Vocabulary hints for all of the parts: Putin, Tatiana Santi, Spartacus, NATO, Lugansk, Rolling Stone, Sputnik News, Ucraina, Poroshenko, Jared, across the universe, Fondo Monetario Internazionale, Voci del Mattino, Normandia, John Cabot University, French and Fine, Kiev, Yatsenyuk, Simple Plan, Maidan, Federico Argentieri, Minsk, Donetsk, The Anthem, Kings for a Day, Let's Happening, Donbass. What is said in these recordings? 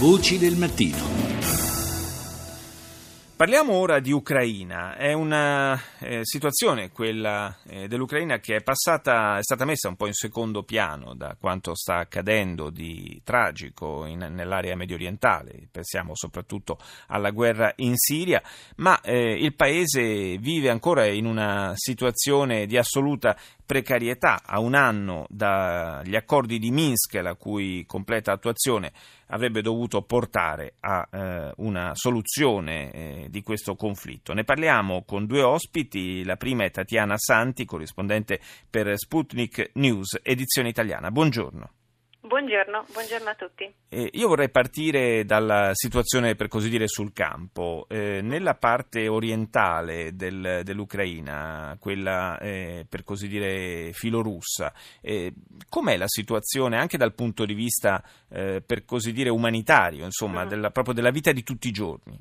Voci del mattino. Parliamo ora di Ucraina. È una situazione, quella dell'Ucraina, che è stata messa un po' in secondo piano da quanto sta accadendo di tragico nell'area mediorientale. Pensiamo soprattutto alla guerra in Siria, ma il paese vive ancora in una situazione di assoluta precarietà, a un anno dagli accordi di Minsk, la cui completa attuazione avrebbe dovuto portare a una soluzione di questo conflitto. Ne parliamo con due ospiti. La prima è Tatiana Santi, corrispondente per Sputnik News, edizione italiana. Buongiorno. Buongiorno a tutti. Io vorrei partire dalla situazione, per così dire, sul campo. Nella parte orientale dell'Ucraina, quella per così dire filorussa, com'è la situazione anche dal punto di vista per così dire umanitario, insomma, proprio della vita di tutti i giorni?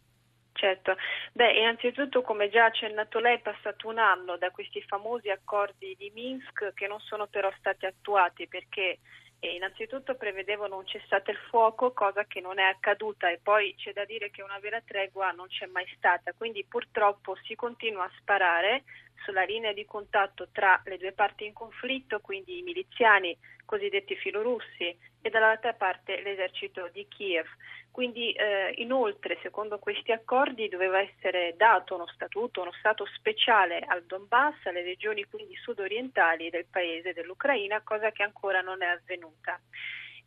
Certo, innanzitutto, come già accennato lei, è passato un anno da questi famosi accordi di Minsk, che non sono però stati attuati perché innanzitutto prevedevano un cessate il fuoco, cosa che non è accaduta, e poi c'è da dire che una vera tregua non c'è mai stata, quindi purtroppo si continua a sparare sulla linea di contatto tra le due parti in conflitto, quindi i miliziani cosiddetti filorussi e dall'altra parte l'esercito di Kiev. Quindi inoltre, secondo questi accordi, doveva essere dato uno stato speciale al Donbass, alle regioni quindi sudorientali del paese dell'Ucraina, cosa che ancora non è avvenuta.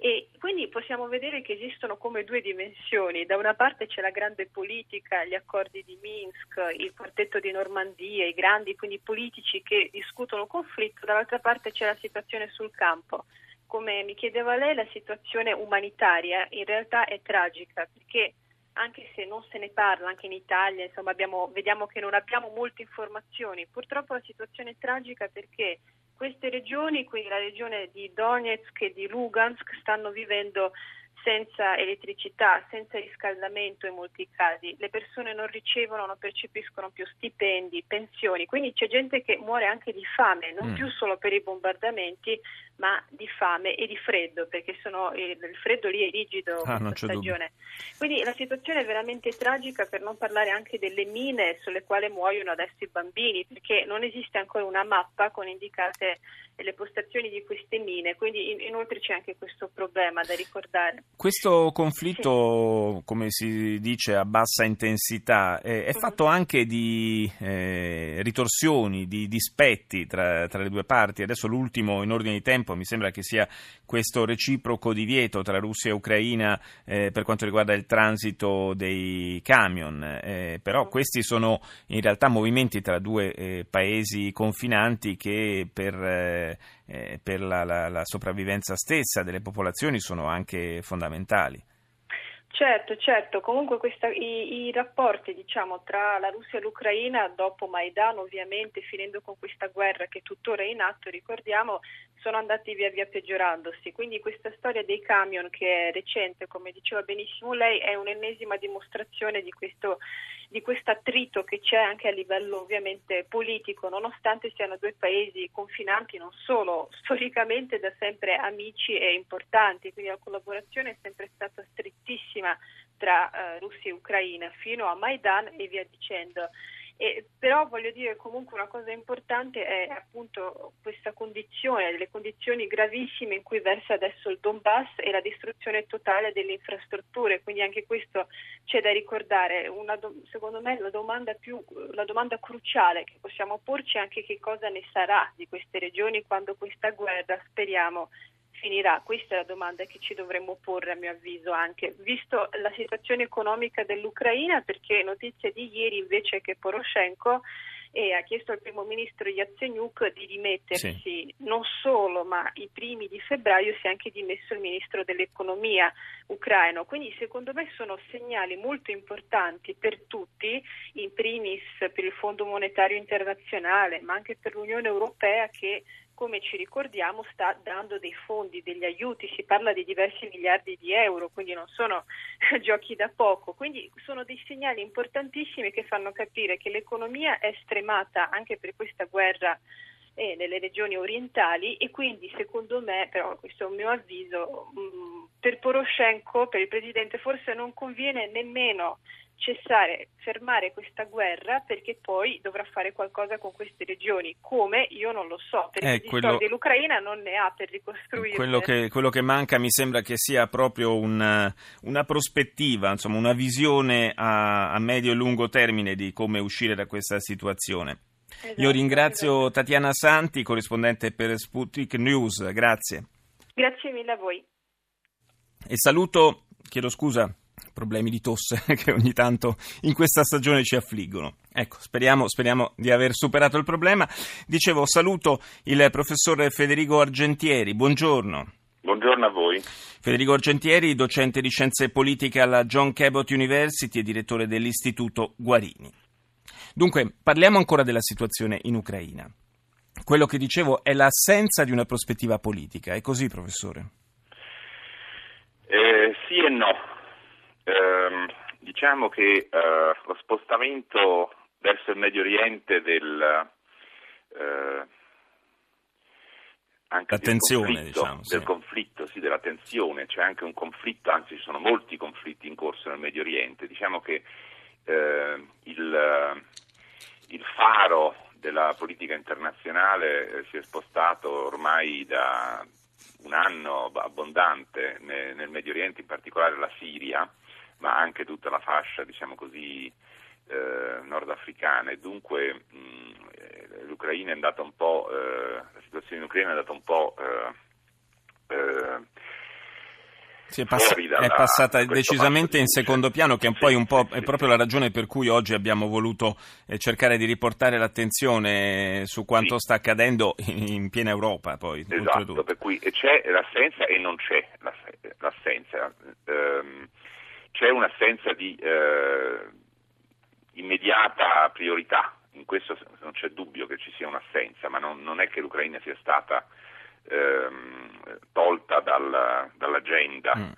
E quindi possiamo vedere che esistono come due dimensioni: da una parte c'è la grande politica, gli accordi di Minsk, il quartetto di Normandia, i grandi quindi politici che discutono conflitto, dall'altra parte c'è la situazione sul campo. Come mi chiedeva lei, la situazione umanitaria in realtà è tragica, perché anche se non se ne parla, anche in Italia, insomma, vediamo che non abbiamo molte informazioni. Purtroppo la situazione è tragica perché queste regioni, quindi la regione di Donetsk e di Lugansk, stanno vivendo senza elettricità, senza riscaldamento in molti casi. Le persone non percepiscono più stipendi, pensioni, quindi c'è gente che muore anche di fame, non più solo per i bombardamenti, ma di fame e di freddo, perché il freddo lì è rigido, questa stagione. Quindi la situazione è veramente tragica, per non parlare anche delle mine sulle quali muoiono adesso i bambini, perché non esiste ancora una mappa con indicate le postazioni di queste mine, quindi inoltre c'è anche questo problema da ricordare. Questo conflitto, sì, come si dice, a bassa intensità, è fatto anche di ritorsioni, di dispetti tra le due parti. Adesso l'ultimo in ordine di tempo mi sembra che sia questo reciproco divieto tra Russia e Ucraina per quanto riguarda il transito dei camion, però questi sono in realtà movimenti tra due paesi confinanti che per la sopravvivenza stessa delle popolazioni sono anche fondamentali. Certo, comunque i rapporti, diciamo, tra la Russia e l'Ucraina dopo Maidan, ovviamente finendo con questa guerra che tuttora è in atto, ricordiamo, sono andati via via peggiorandosi, quindi questa storia dei camion, che è recente, come diceva benissimo lei, è un'ennesima dimostrazione di questo attrito che c'è anche a livello ovviamente politico, nonostante siano due paesi confinanti, non solo storicamente da sempre amici e importanti, quindi la collaborazione è sempre stata strettissima tra Russia e Ucraina fino a Maidan e via dicendo. Però voglio dire, comunque, una cosa importante è appunto questa condizione, le condizioni gravissime in cui versa adesso il Donbass e la distruzione totale delle infrastrutture, quindi anche questo c'è da ricordare. Secondo me la domanda cruciale che possiamo porci è anche che cosa ne sarà di queste regioni quando questa guerra, speriamo, finirà. Questa è la domanda che ci dovremmo porre, a mio avviso, anche visto la situazione economica dell'Ucraina, perché notizia di ieri invece che Poroshenko ha chiesto al primo ministro Yatsenyuk di dimettersi, sì. Non solo, ma i primi di febbraio si è anche dimesso il ministro dell'economia ucraino, quindi secondo me sono segnali molto importanti per tutti, in primis per il Fondo Monetario Internazionale, ma anche per l'Unione Europea, che, come ci ricordiamo, sta dando dei fondi, degli aiuti, si parla di diversi miliardi di euro, quindi non sono giochi da poco, quindi sono dei segnali importantissimi che fanno capire che l'economia è stremata anche per questa guerra e nelle regioni orientali, e quindi secondo me, però questo è un mio avviso, per Poroshenko, per il presidente, forse non conviene nemmeno fermare questa guerra, perché poi dovrà fare qualcosa con queste regioni, come io non lo so, perché l'Ucraina non ne ha per ricostruire. Quello che manca mi sembra che sia proprio una prospettiva, insomma una visione a medio e lungo termine di come uscire da questa situazione. Esatto, io ringrazio Tatiana Santi, corrispondente per Sputnik News, grazie. Grazie mille a voi. E saluto, chiedo scusa, problemi di tosse che ogni tanto in questa stagione ci affliggono. Ecco, speriamo di aver superato il problema. Dicevo, saluto il professor Federico Argentieri, buongiorno. Buongiorno a voi. Federico Argentieri, docente di scienze politiche alla John Cabot University e direttore dell'Istituto Guarini. Dunque, parliamo ancora della situazione in Ucraina. Quello che dicevo è l'assenza di una prospettiva politica, è così, professore? Sì e no. Diciamo che lo spostamento verso il Medio Oriente dell'attenzione, c'è anche un conflitto, anzi ci sono molti conflitti in corso nel Medio Oriente. Diciamo che il faro della politica internazionale si è spostato ormai da un anno abbondante nel Medio Oriente, in particolare la Siria, ma anche tutta la fascia, diciamo così, nordafricana, e dunque l'Ucraina è andata un po', la situazione in Ucraina è andata un po' è passata decisamente in secondo piano, che poi un po' è proprio la ragione per cui oggi abbiamo voluto cercare di riportare l'attenzione su quanto sta accadendo in piena Europa. Poi esatto, per cui c'è l'assenza e non c'è l'assenza. C'è un'assenza di immediata priorità, in questo non c'è dubbio che ci sia un'assenza, ma non è che l'Ucraina sia stata tolta dall'agenda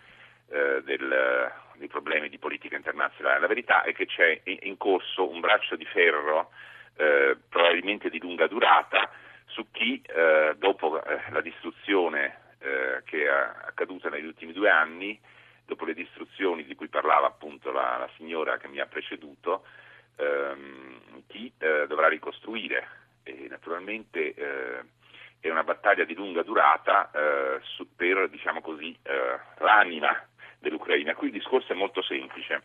dei problemi di politica internazionale. La verità è che c'è in corso un braccio di ferro, probabilmente di lunga durata, su chi dopo la distruzione che è accaduta negli ultimi 2 anni, dopo le distruzioni di cui parlava appunto la signora che mi ha preceduto, chi dovrà ricostruire. E naturalmente è una battaglia di lunga durata per, diciamo così, l'anima dell'Ucraina. Qui il discorso è molto semplice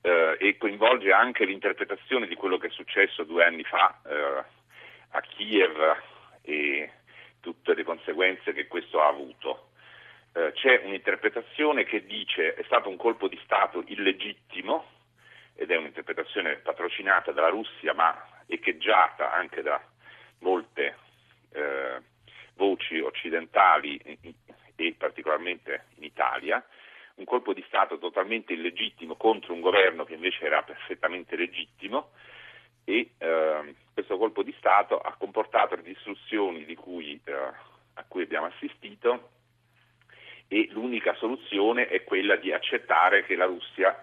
e coinvolge anche l'interpretazione di quello che è successo 2 anni fa a Kiev e tutte le conseguenze che questo ha avuto. C'è un'interpretazione che dice è stato un colpo di Stato illegittimo, ed è un'interpretazione patrocinata dalla Russia ma echeggiata anche da molte voci occidentali e particolarmente in Italia, un colpo di Stato totalmente illegittimo contro un governo che invece era perfettamente legittimo, e questo colpo di Stato ha comportato le distruzioni a cui abbiamo assistito, e l'unica soluzione è quella di accettare che la Russia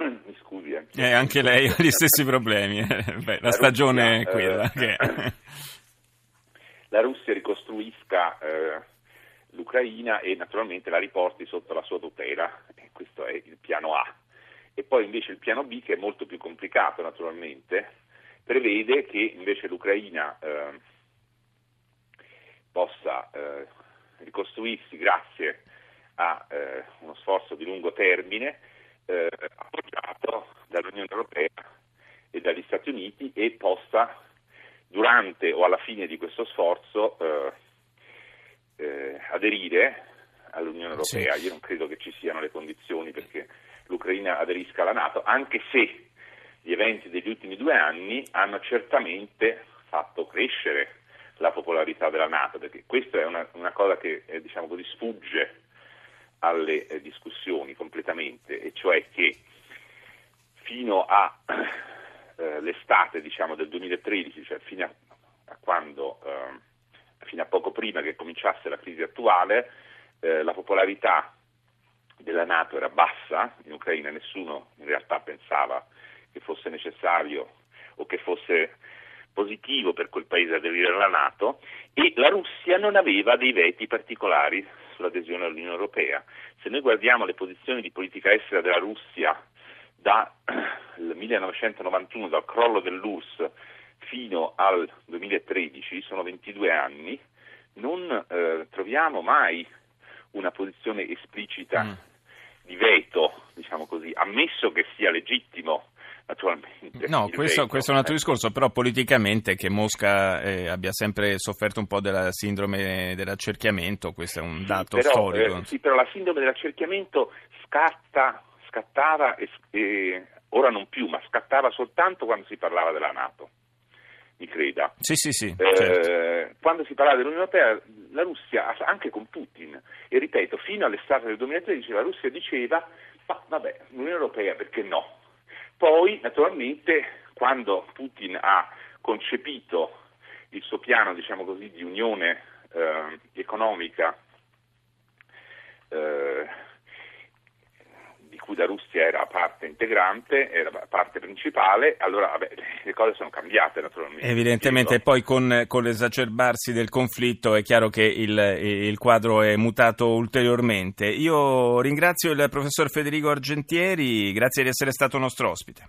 mi scusi anche lei ha gli stessi problemi. Beh, la stagione Russia, è quella che la Russia ricostruisca l'Ucraina e naturalmente la riporti sotto la sua tutela, e questo è il piano A. E poi invece il piano B, che è molto più complicato naturalmente, prevede che invece l'Ucraina possa ricostruirsi grazie a uno sforzo di lungo termine appoggiato dall'Unione Europea e dagli Stati Uniti, e possa durante o alla fine di questo sforzo aderire all'Unione Europea. Sì. Io non credo che ci siano le condizioni perché l'Ucraina aderisca alla NATO, anche se gli eventi degli ultimi 2 anni hanno certamente fatto crescere la popolarità della NATO, perché questa è una cosa che diciamo così sfugge alle discussioni completamente, e cioè che fino all'estate diciamo del 2013, cioè fino a poco prima che cominciasse la crisi attuale, la popolarità della NATO era bassa in Ucraina, nessuno in realtà pensava che fosse necessario o che fosse positivo per quel paese aderire alla NATO, e la Russia non aveva dei veti particolari sull'adesione all'Unione Europea. Se noi guardiamo le posizioni di politica estera della Russia dal 1991, dal crollo dell'URSS fino al 2013, sono 22 anni, non troviamo mai una posizione esplicita di veto, diciamo così, ammesso che sia legittimo. No, questo è un altro discorso, però politicamente che Mosca abbia sempre sofferto un po' della sindrome dell'accerchiamento, questo è un dato storico. Però la sindrome dell'accerchiamento scattava, ora non più, ma scattava soltanto quando si parlava della NATO, mi creda. Sì, certo. Quando si parlava dell'Unione Europea, la Russia, anche con Putin, e ripeto, fino all'estate del 2013 la Russia diceva, ma vabbè, l'Unione Europea perché no? Poi, naturalmente, quando Putin ha concepito il suo piano, diciamo così, di unione economica, di cui la Russia era parte integrante, era parte principale, allora le cose sono cambiate, naturalmente. Evidentemente, poi con l'esacerbarsi del conflitto è chiaro che il quadro è mutato ulteriormente. Io ringrazio il professor Federico Argentieri, grazie di essere stato nostro ospite.